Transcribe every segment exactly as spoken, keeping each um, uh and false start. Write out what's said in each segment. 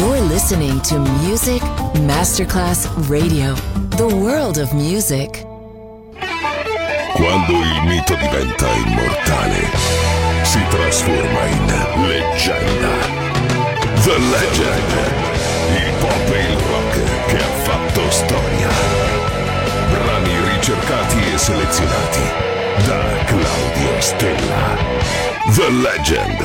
You're listening to Music Masterclass Radio, the world of music. Quando il mito diventa immortale, si trasforma in leggenda. The Legend, il pop e il rock che ha fatto storia. Brani ricercati e selezionati da Claudio Stella. The Legend.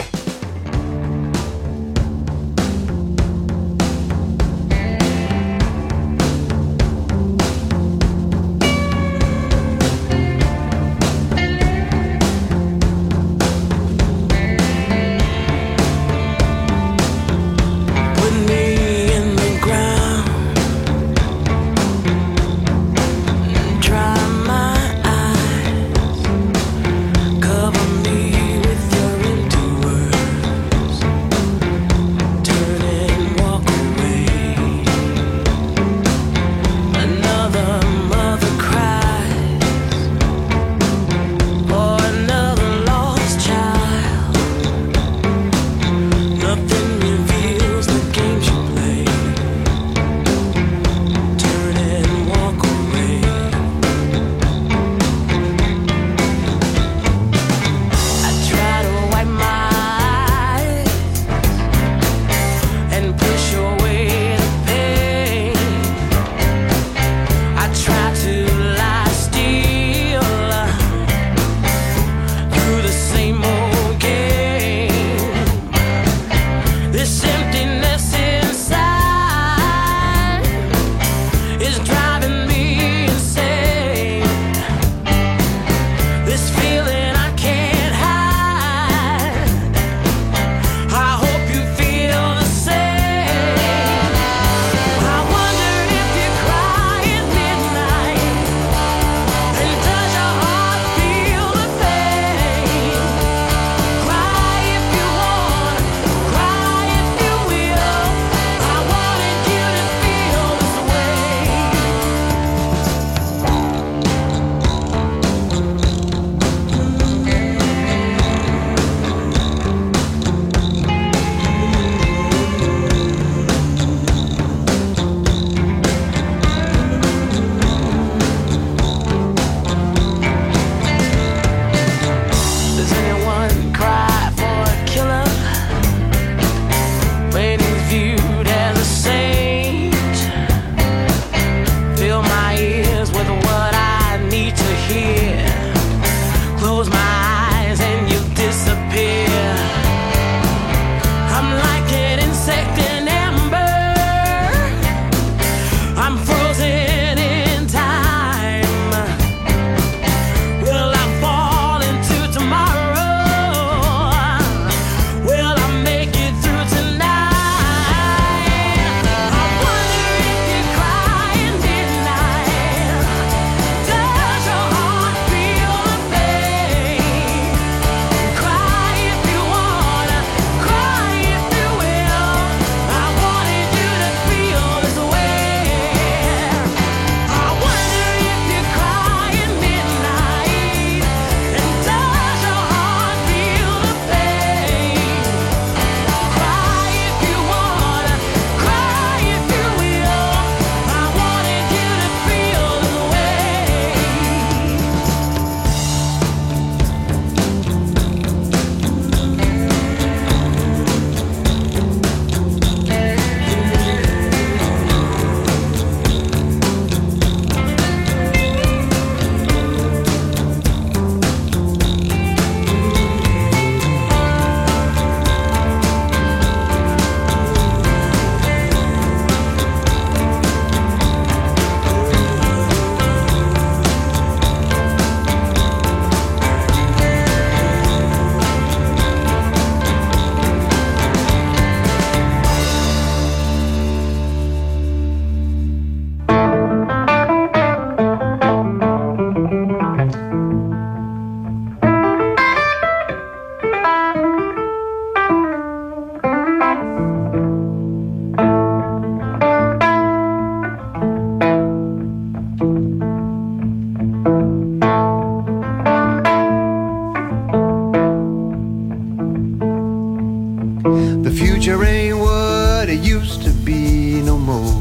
future ain't what it used to be no more.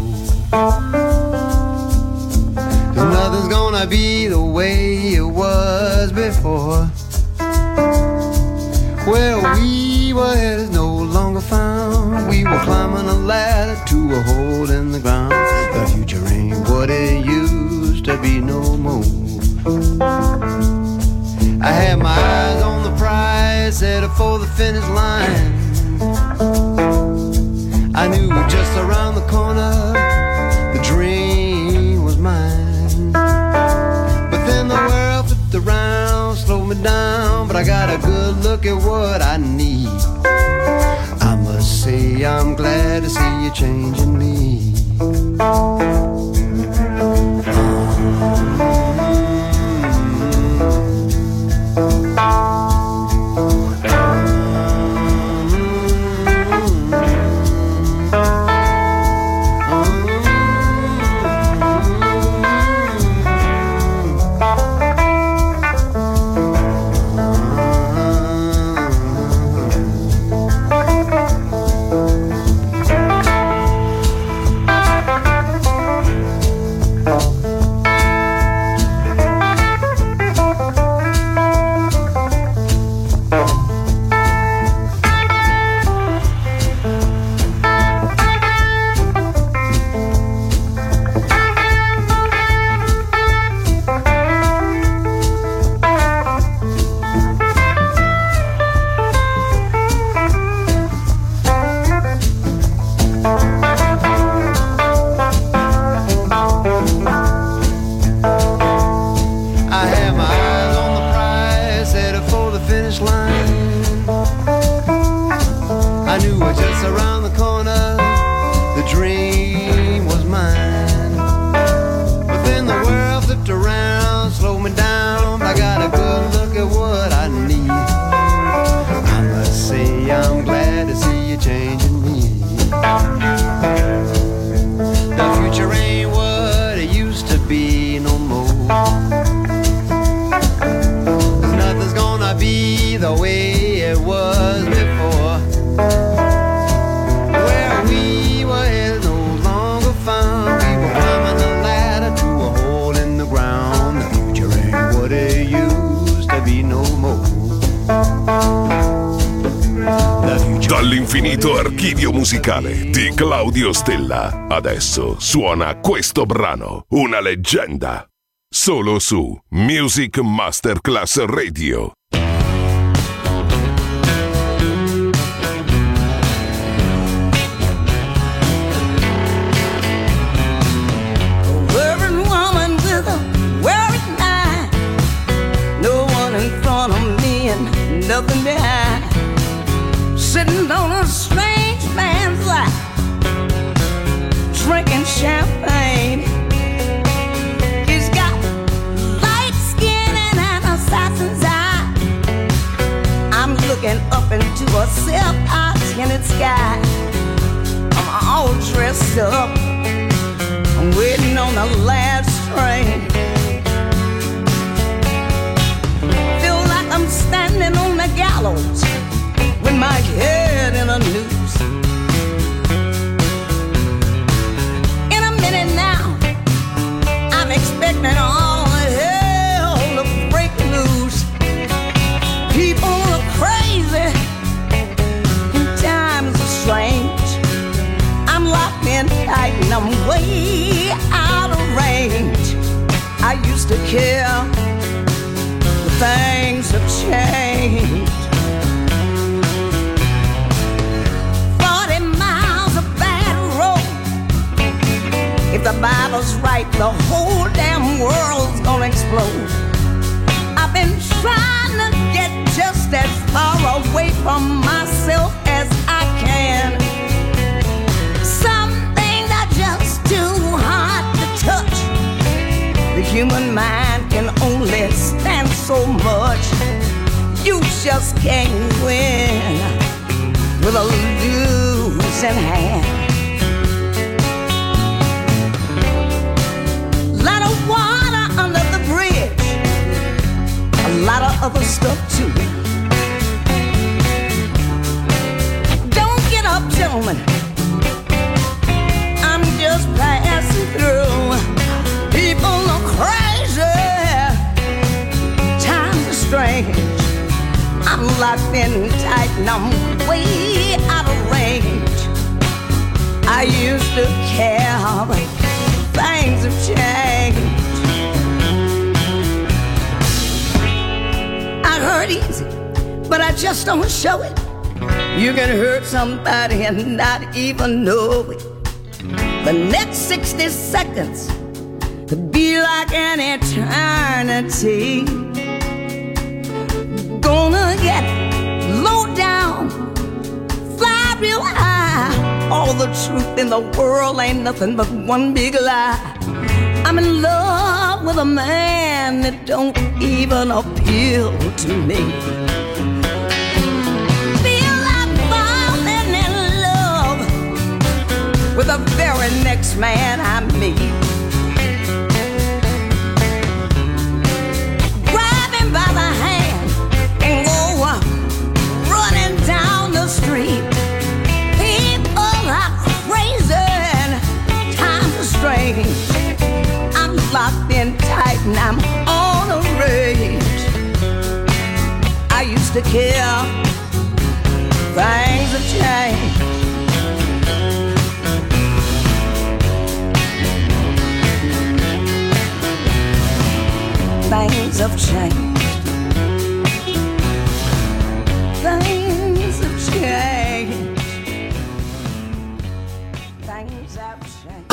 Cause nothing's gonna be the way it was before. Where we were headed no longer found. We were climbing a ladder to a hole in the ground. The future ain't what it used to be no more. I had my eyes on the prize, headed for the finish line. I knew just around the corner the dream was mine. But then the world flipped around, slowed me down. But I got a good look at what I need. I must say I'm glad to see you changing me. Dall'infinito archivio musicale di Claudio Stella. Adesso suona questo brano, una leggenda. Solo su Music Masterclass Radio. Nothing behind, sitting on a strange man's lap, drinking champagne. He's got light skin and an assassin's eye. I'm looking up into a self-tinted sky. I'm all dressed up, I'm waiting on the last train. I'm standing on the gallows with my head in the noose. In a minute now, I'm expecting all hell to break loose. People are crazy and times are strange. I'm locked in tight and I'm way out of range. I used to care. Things have changed. Forty miles of bad road. If the Bible's right, the whole damn world's gonna explode. I've been trying to get just as far away from myself as I can. Some things are just too hard to touch. The human mind can only stand so much. You just can't win with a losing hand. Lot of water under the bridge, a lot of other stuff too. Don't get up through. People are crazy. Time is strange. I'm locked in tight and I'm way out of range. I used to care, but things have changed. I hurt easy, but I just don't show it. You can hurt somebody and not even know it. The next sixty seconds could be like an eternity. Gonna get low down, fly real high. All the truth in the world ain't nothing but one big lie. I'm in love with a man that don't even appeal to me. With the very next man I meet, grab him by the hand and go running down the street. People are crazy and time is strange. I'm locked in tight and I'm on a rage. I used to care, things have changed. Things have changed. Things have changed. Things have changed.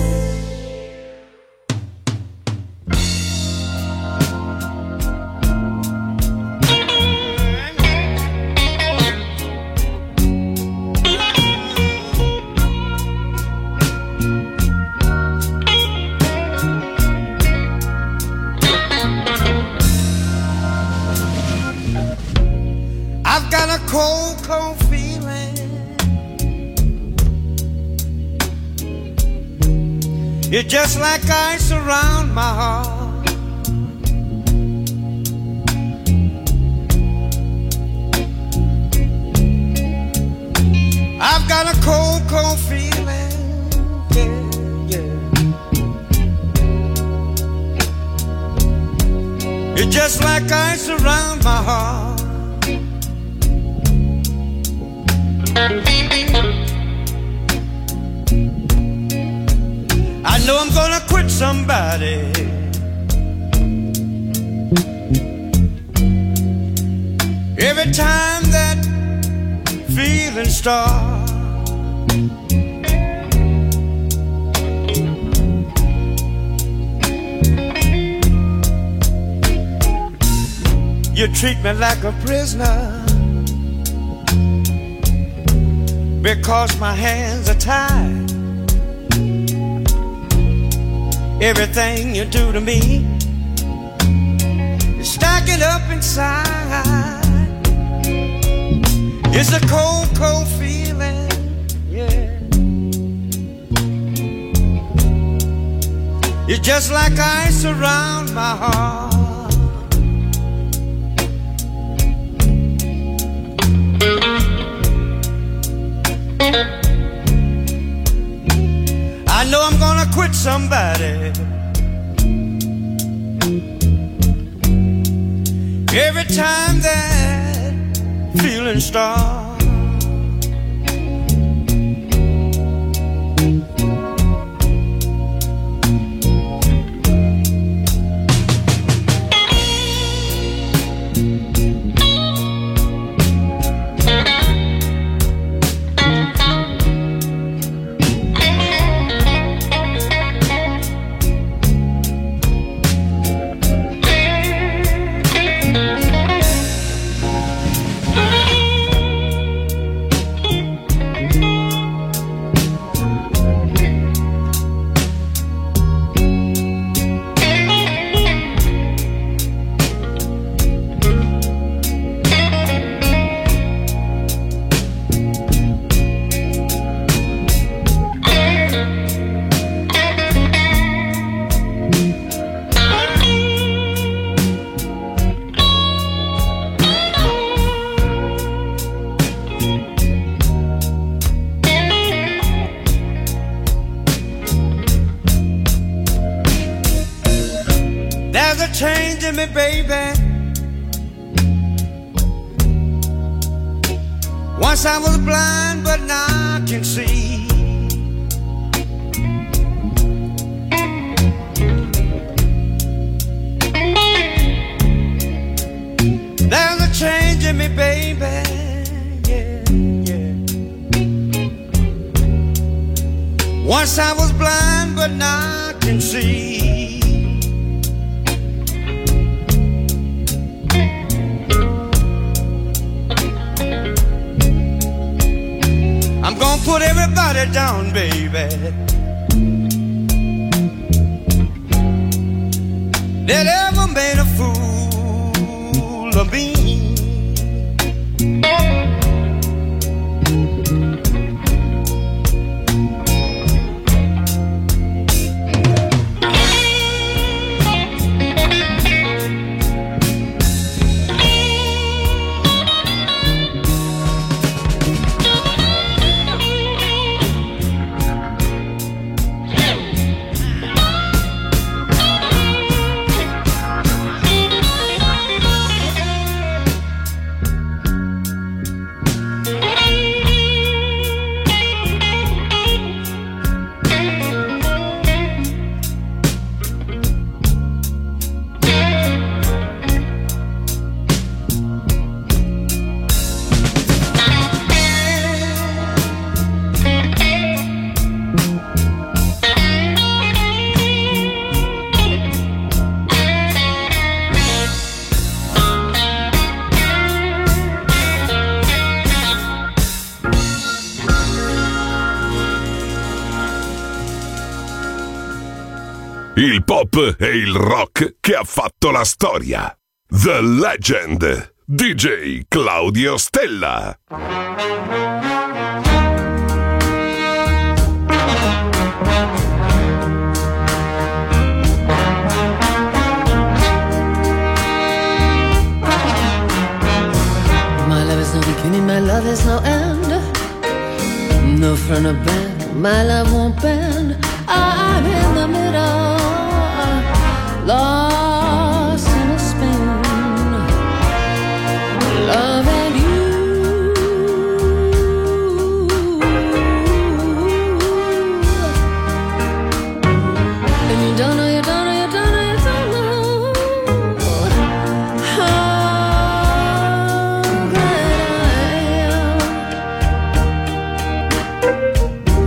You're just like ice around my heart. I've got a cold, cold feeling. Yeah, yeah. You're just like ice around my heart. I know I'm gonna quit somebody. Every time that feeling starts, you treat me like a prisoner because my hands are tied. Everything you do to me, you stack it up inside. It's a cold, cold feeling, yeah. You're just like ice around my heart. I know I'm gonna quit somebody every time that feeling starts. changing me, baby. Once I was blind, but now I can see. There's a change in me, baby. Yeah, yeah. Once I was blind, but now I can see. I'm gonna put everybody down, baby. That ever made a fool of me. Il pop e il rock che ha fatto la storia. The Legend, D J Claudio Stella. My love is no beginning, my love is no end. No front or back, my love won't bend. I'm in the middle. Lost in a spin. Love and you. And you don't know, you don't know, you don't know, you don't know how glad I am.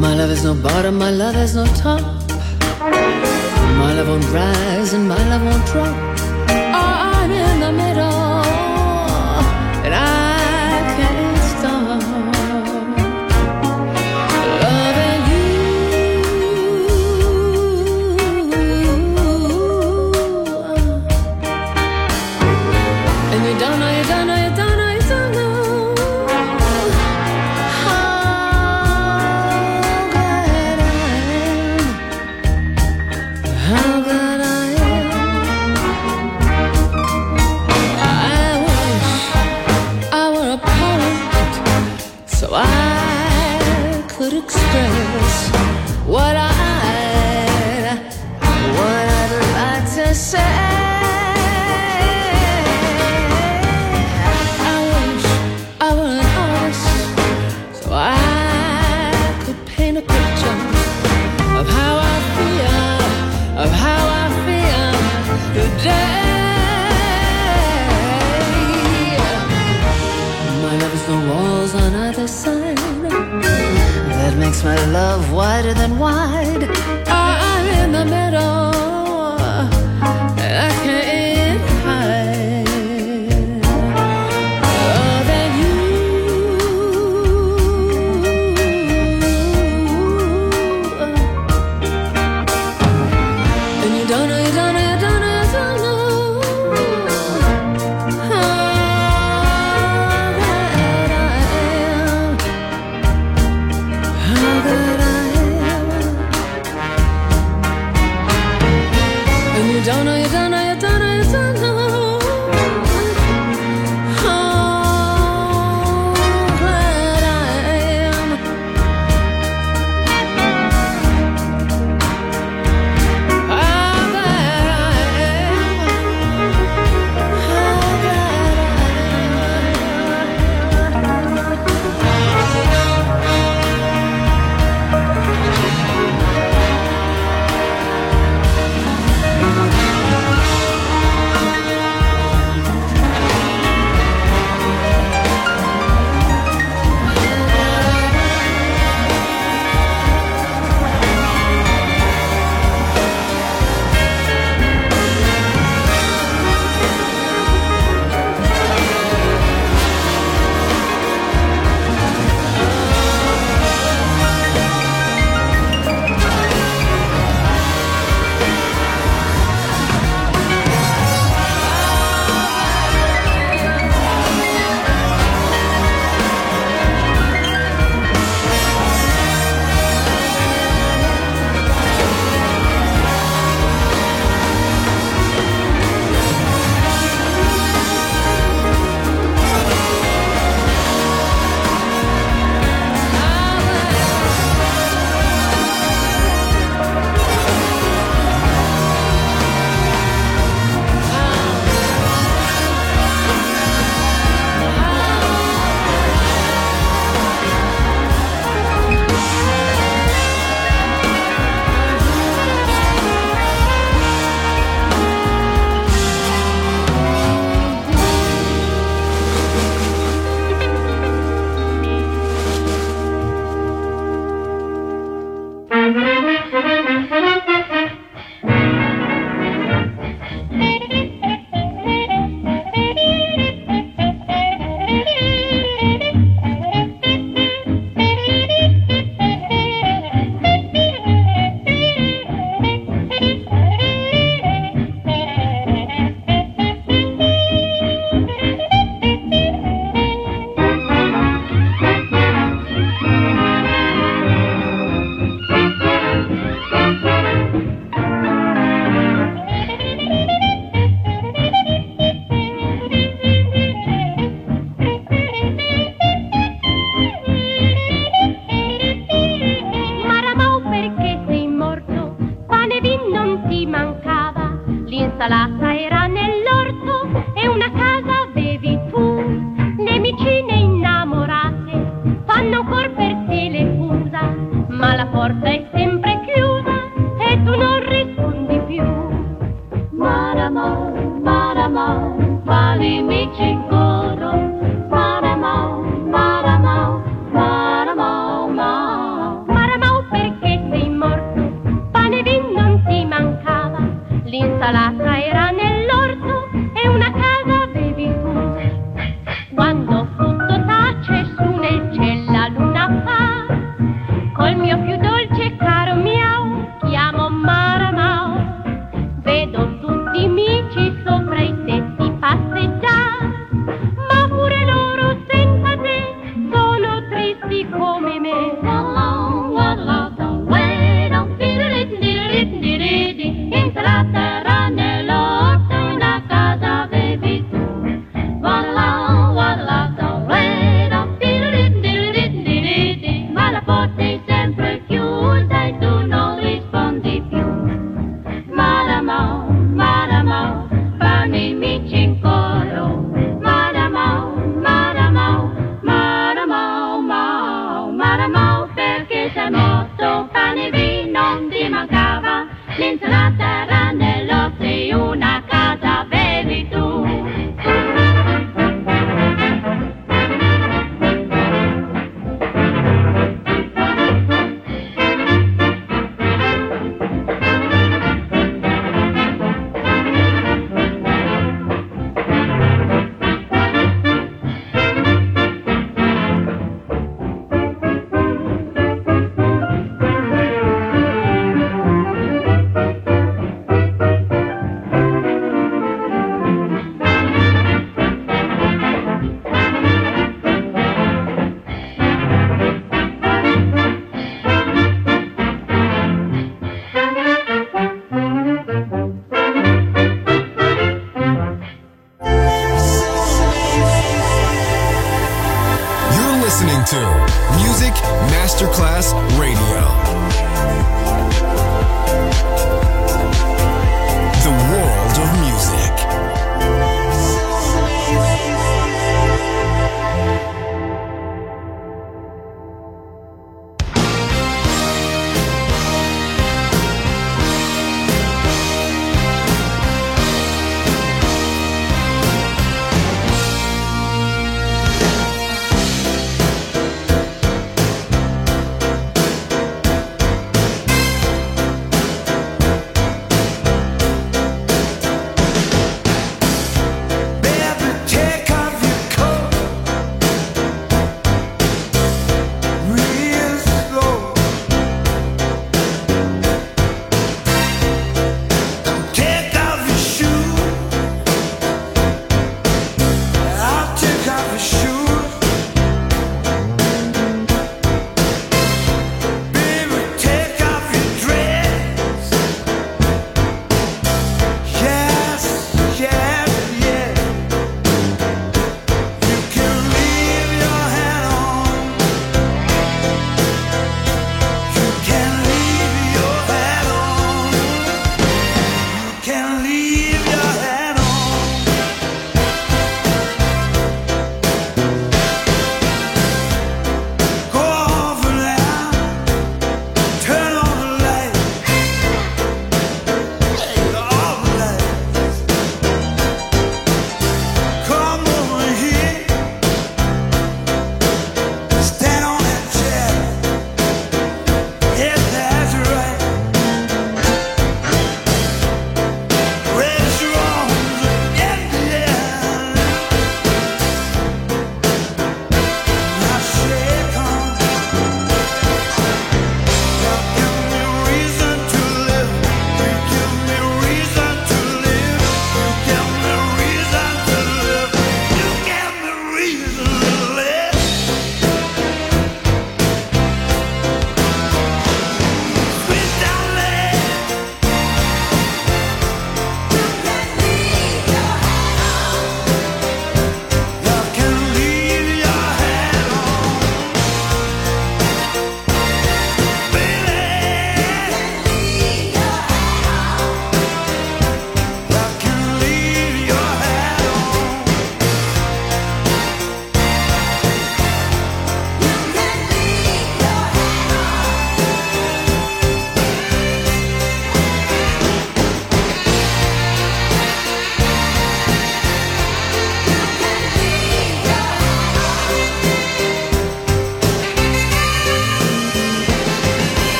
My love is no bottom, my love is no top. My love won't rise and my love won't drop. I'm in the middle and I can't stop loving you. And you don't know, you don't know, you don't know, you don't know how glad I am. How express what I, what I'd like to say. I wish I were an artist so I could paint a picture of how I feel, of how I feel today. My love is no walls on either side. That makes my love wider than wide. I'm in the middle and I can't hide. Love and you. And you don't know, you don't know, you don't know, you don't know how glad I am. That I am. L'insalata era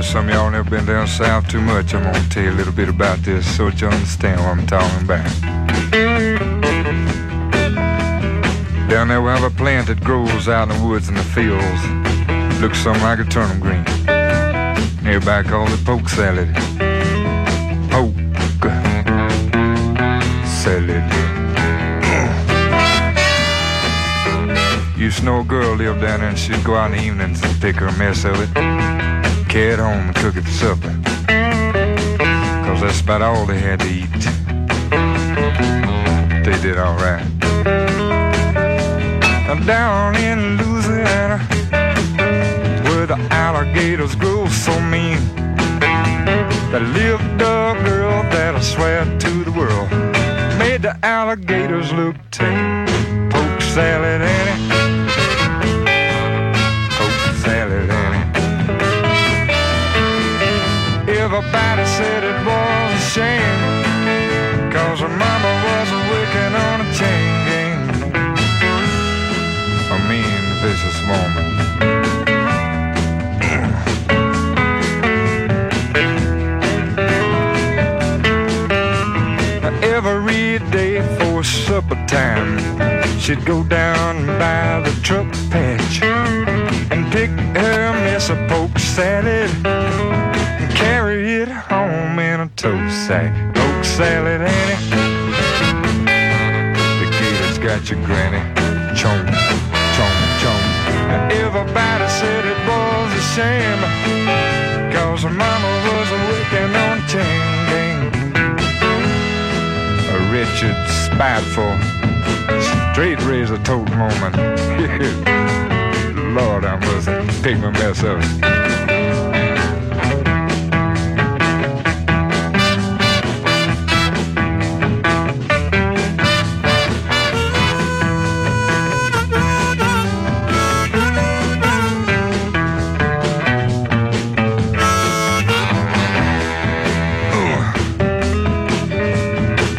Now some of y'all never been down south too much. I'm gonna tell you a little bit about this so that you understand what I'm talking about. Down there we have a plant that grows out in the woods and the fields. Looks something like a turnip green. Everybody calls it poke salad. Poke salad. Used to know a girl lived down there and she'd go out in the evenings and pick her a mess of it. Carry it home and cook it for supper, 'cause that's about all they had to eat. They did all right. Now down in Louisiana, where the alligators grow so mean, there lived a girl that I swear to the world made the alligators look tame. Poke salad and it. Everybody said it was a shame, 'cause her mama was working on a chain gang. A mean, vicious woman. Every day for supper time, she'd go down by the truck patch and pick her miss a poke salad. Carry it home in a tote sack. Poke salad, Annie. The gator's got your granny. Chomp, chomp, chomp. Everybody said it was a shame, 'cause her mama was working on chain gang. A wretched, spiteful, straight razor tote moment. Lord, I must pick my mess up.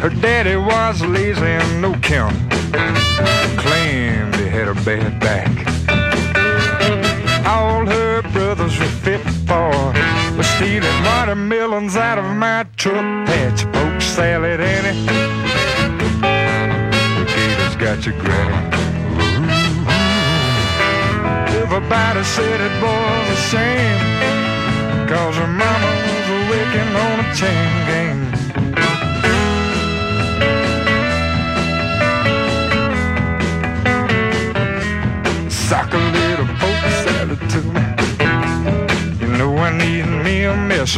Her daddy was lazy and no count, claimed he had a bad back. All her brothers were fit for was stealing watermelons out of my truck patch. Poke salad, Annie. The gator's got your granny. Ooh. Everybody said it was a shame, 'cause her mama was a wicking on a chain gang. Sock a little poke salad to me. You know I need me a mess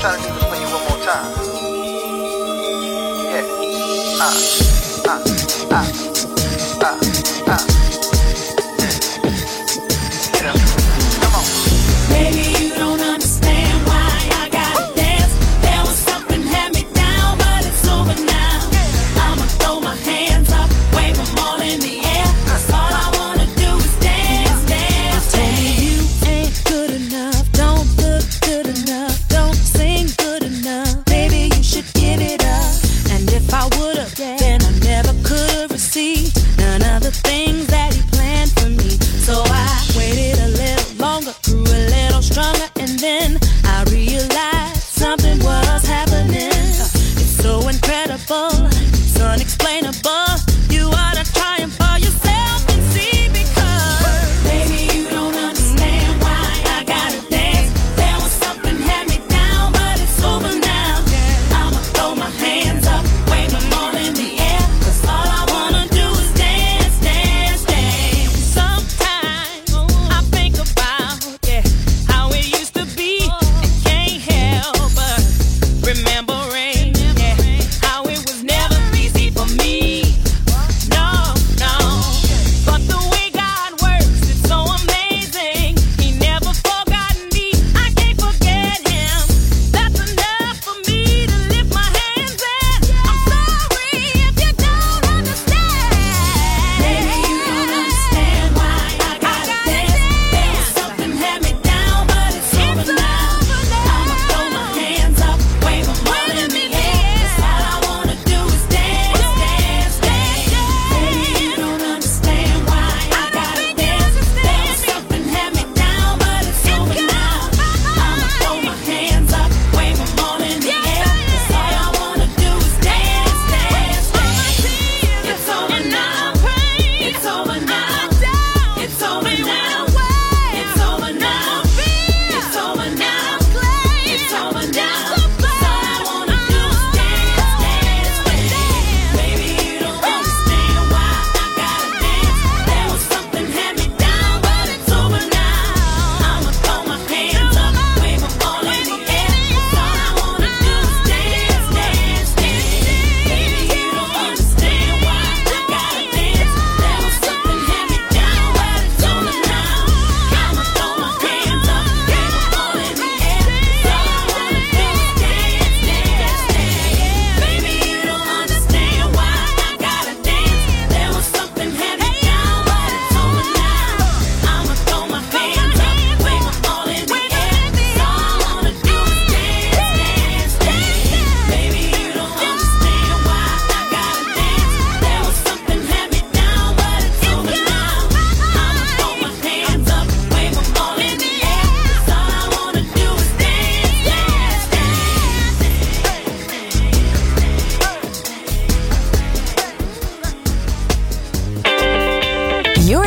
I'm trying to do this for you one more time. Yeah. Uh, uh, uh, uh, uh. Yeah. Get up. Come on. Maybe you don't understand why I gotta dance. There was something had me down, but it's over now. I'ma throw my hands up, wave them all in the air. Cause all I wanna do is dance, dance, dance. You ain't good enough, don't look good enough.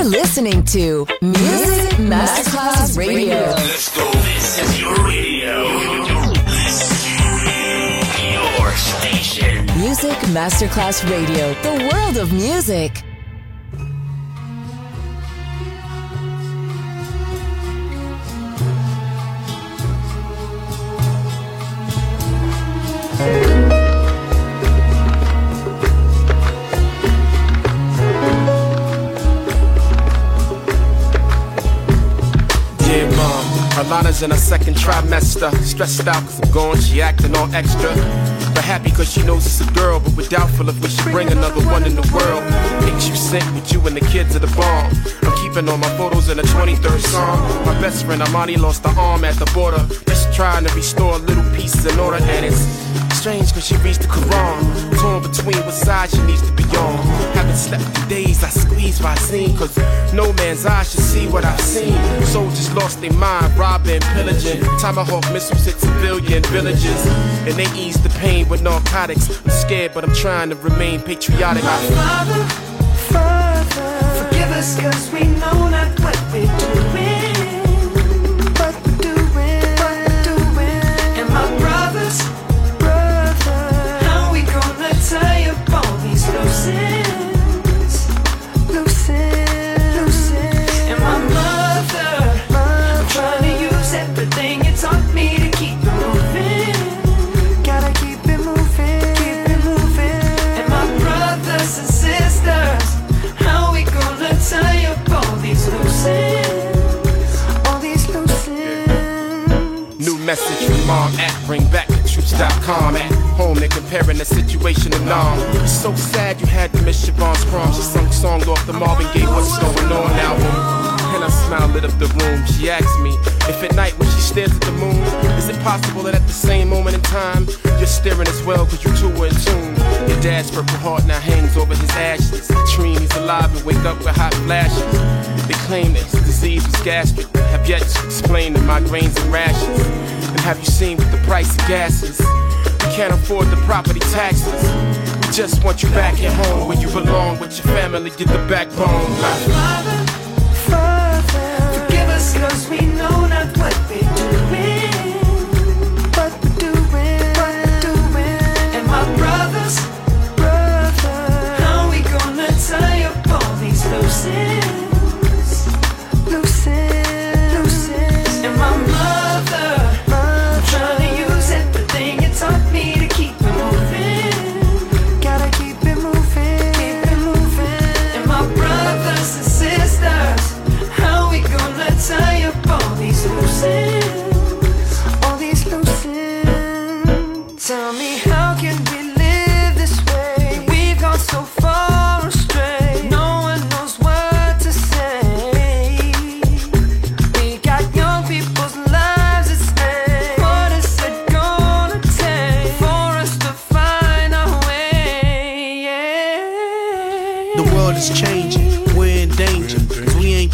Listening to Music Masterclass Radio. Let's go. This is your radio. Your station. Music Masterclass Radio. The world of music. Lana's in her second trimester, stressed out cause I'm gone, she acting all extra, but happy cause she knows it's a girl, but we're doubtful if we should bring another one in the world. Pics you sent with you and the kids at the bomb, I'm keeping all my photos in the twenty-third Psalm. My best friend Amani lost her arm at the border, just trying to restore little pieces in order, and it's strange cause she reads the Quran, torn between what side she needs to be on. Haven't slept for days, I squeeze my scene, cause no man's eye should see what I've seen. Soldiers lost their mind, robbing, pillaging, tomahawk missiles hit civilian villages, and they ease the pain with narcotics. I'm scared but I'm trying to remain patriotic. My Father, Father, forgive us cause we know not what we're doing, what we're doing, what we're doing. And my brothers, tie up all these loose ends, loose ends, loose ends. And my mother, mother, I'm trying to use everything it's on me to keep moving. Troops dot com. At home, they're comparing the situation along. It's so sad you had to miss Siobhan Scrum. She sung song off the Marvin Gaye What's Going On album. And I smile lit up the room. She asked me if at night when she stares at the moon, is it possible that at the same moment in time you're staring as well because you two were in tune? Your dad's purple heart now hangs over his ashes. Dream he's alive and wake up with hot flashes. They claim that his disease was gastric. Have yet to explain the migraines and rashes. And have you seen what the price of gas is? We can't afford the property taxes. We just want you back at home where you belong with your family. Get the backbone. Father, Father, forgive us 'cause we know not what we do.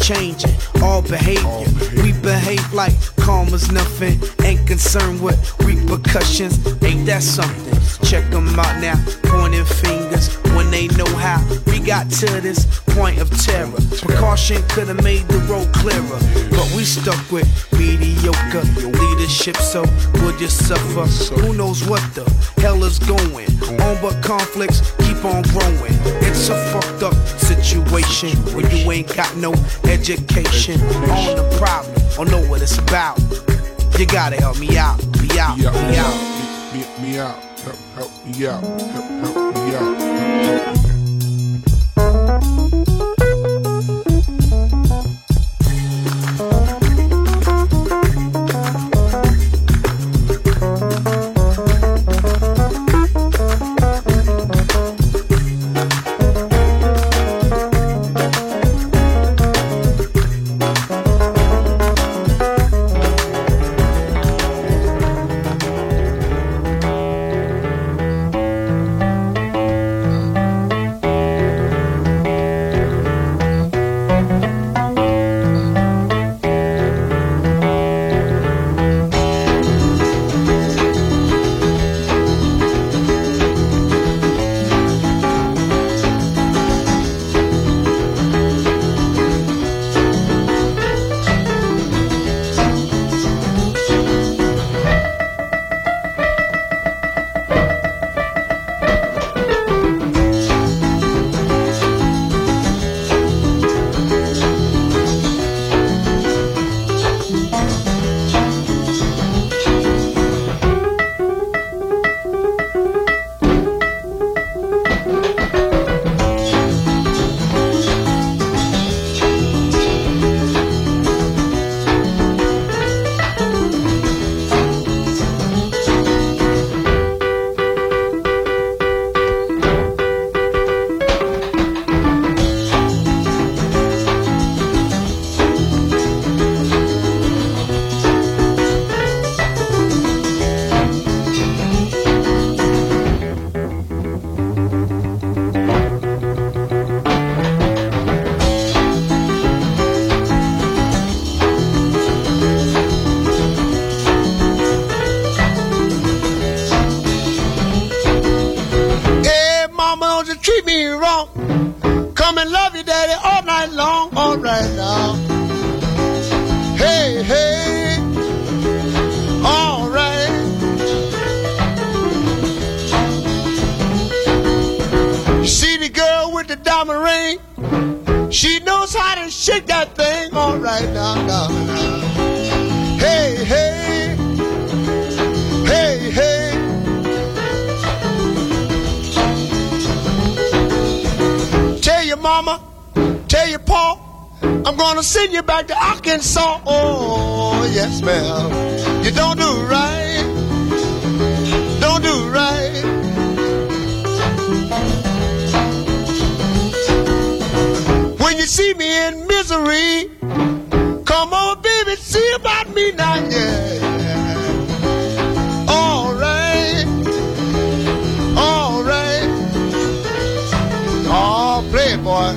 Changing all behavior. We behave like karma's nothing. Ain't concerned with repercussions. Ain't that something? Check them out now. Pointing fingers when they know how. We got to this point of terror. Precaution could have made the road clearer. But we stuck with mediocre leadership, so we'll just suffer. Who knows what the hell is going on, but conflicts keep on growing. It's a fucked up situation where you ain't got no education on the problem or know what it's about. You gotta help me out, be out, be out, be out. Me, me, me out, help, help me out, help, help me out. So, oh, yes, ma'am, you don't do right. see me in misery. Come on, baby, see about me now, yeah. All right, all right. Oh, play it, boy.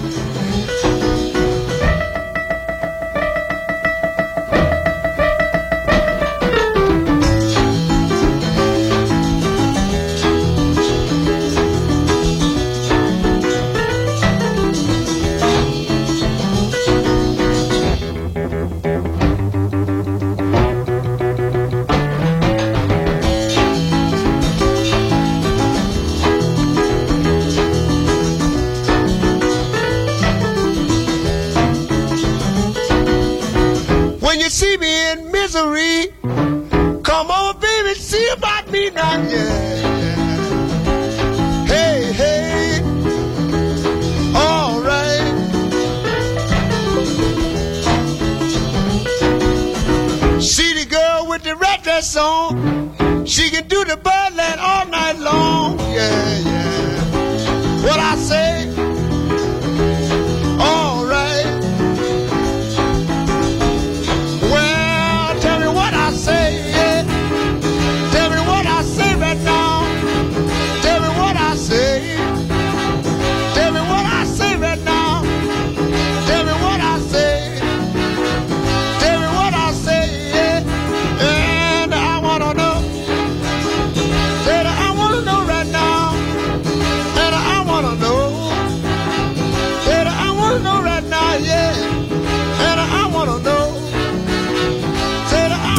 See me in misery. Come on, baby, see about me now, yeah. Hey, hey. All right. See the girl with the red dress on. She can do the birdland all night long. Yeah, yeah. What I say?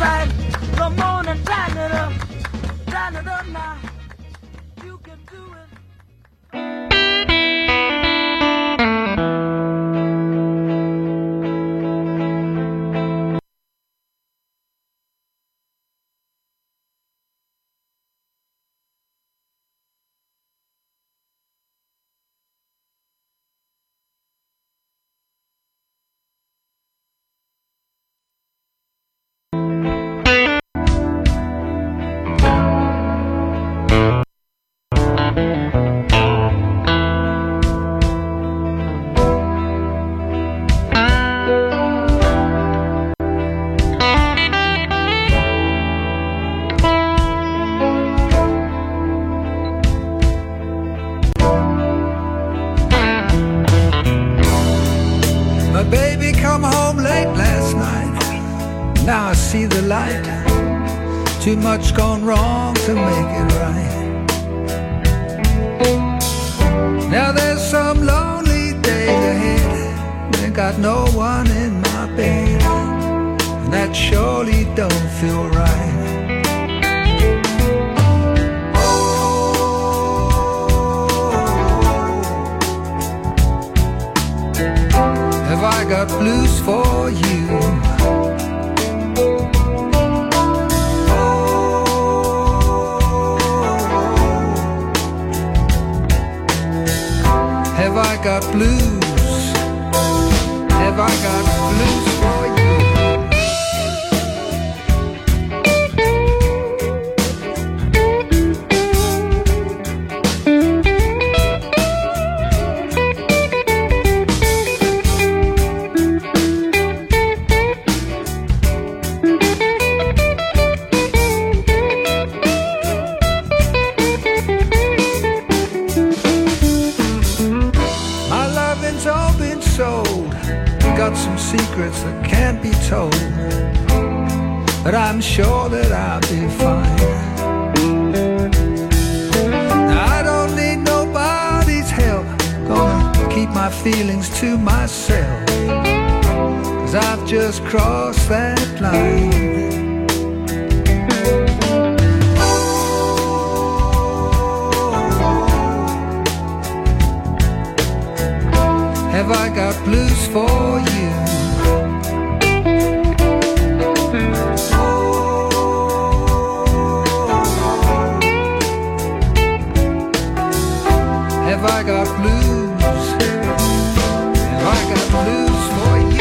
outside the moon and turn it up, turn it up now. You can do it. Too much gone wrong to make it right. Now there's some lonely days ahead. Ain't got no one in my bed, and that surely don't feel right. Oh, have I got blues for you? Have I got blues? Have I got blues? But I'm sure that I'll be fine. Now, I don't need nobody's help. Gonna keep my feelings to myself, 'cause I've just crossed that line. Oh, have I got blues for you? Have I got blues? Have I got blues for you?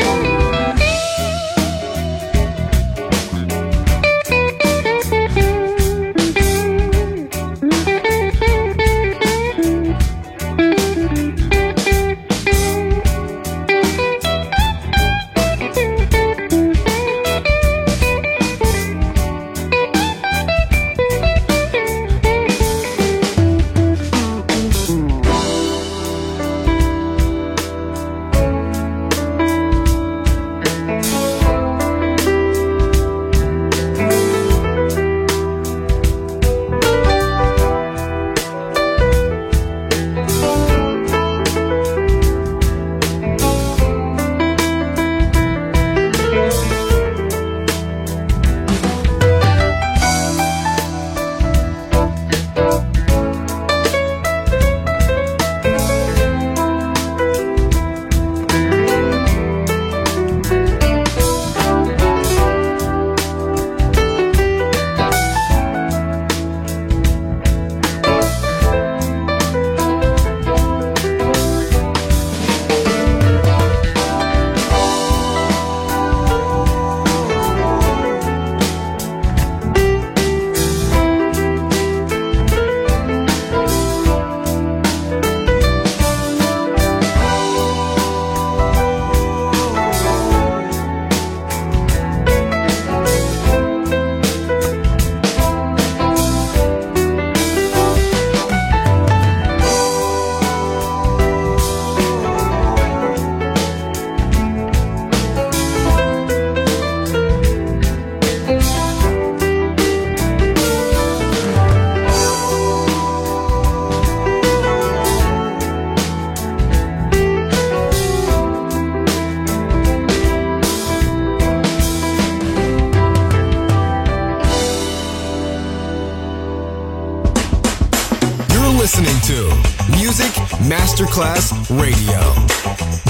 Masterclass Radio.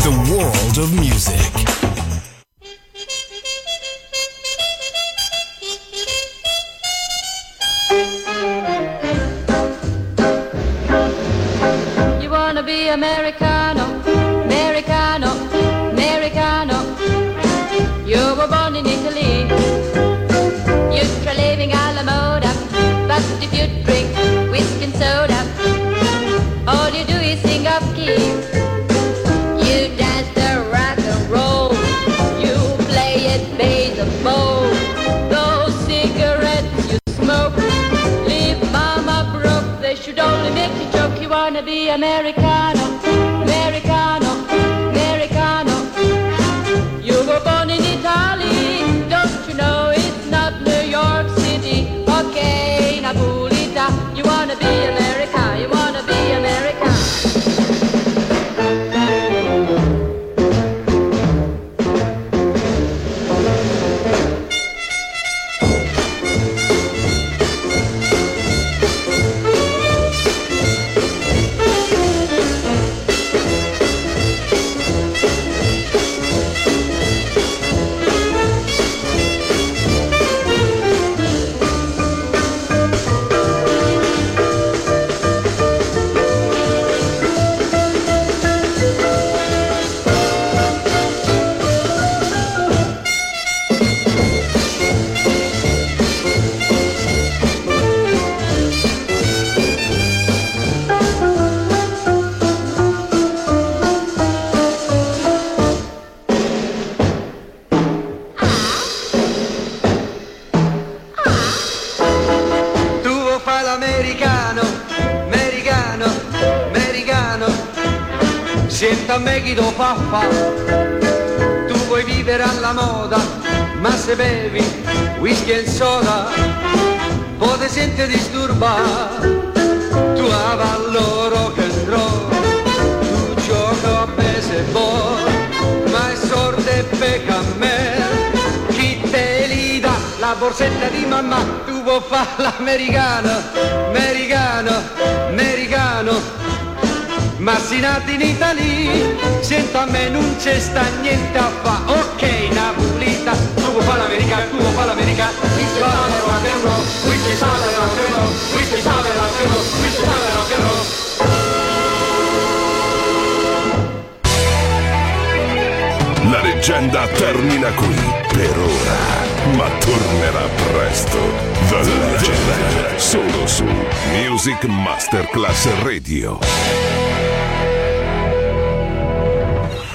The world of music. Americano, Americano, Americano. You were born in Italy, don't you know it's not New York City? Okay, Napolita, you wanna be America, you wanna be America. Meghido pappa, tu vuoi vivere alla moda, ma se bevi whisky e soda, poi ti senti disturba, tu avallo rock and roll, tu gioco a baseball, ma il sorte becca a me, chi te li dà la borsetta di mamma, tu vuoi fare l'americano, americano, americano. Ma si nati in Italia, sento a me non c'è sta niente a fa, ok Napolita, tu vuoi fare l'America, tu vuoi fare l'America, qui si fa la rock and roll, qui si fa la rock and roll, qui si fa la rock and roll, qui si fa la rock and roll. La leggenda termina qui, per ora, ma tornerà presto. The Legend, solo su Music Masterclass Radio.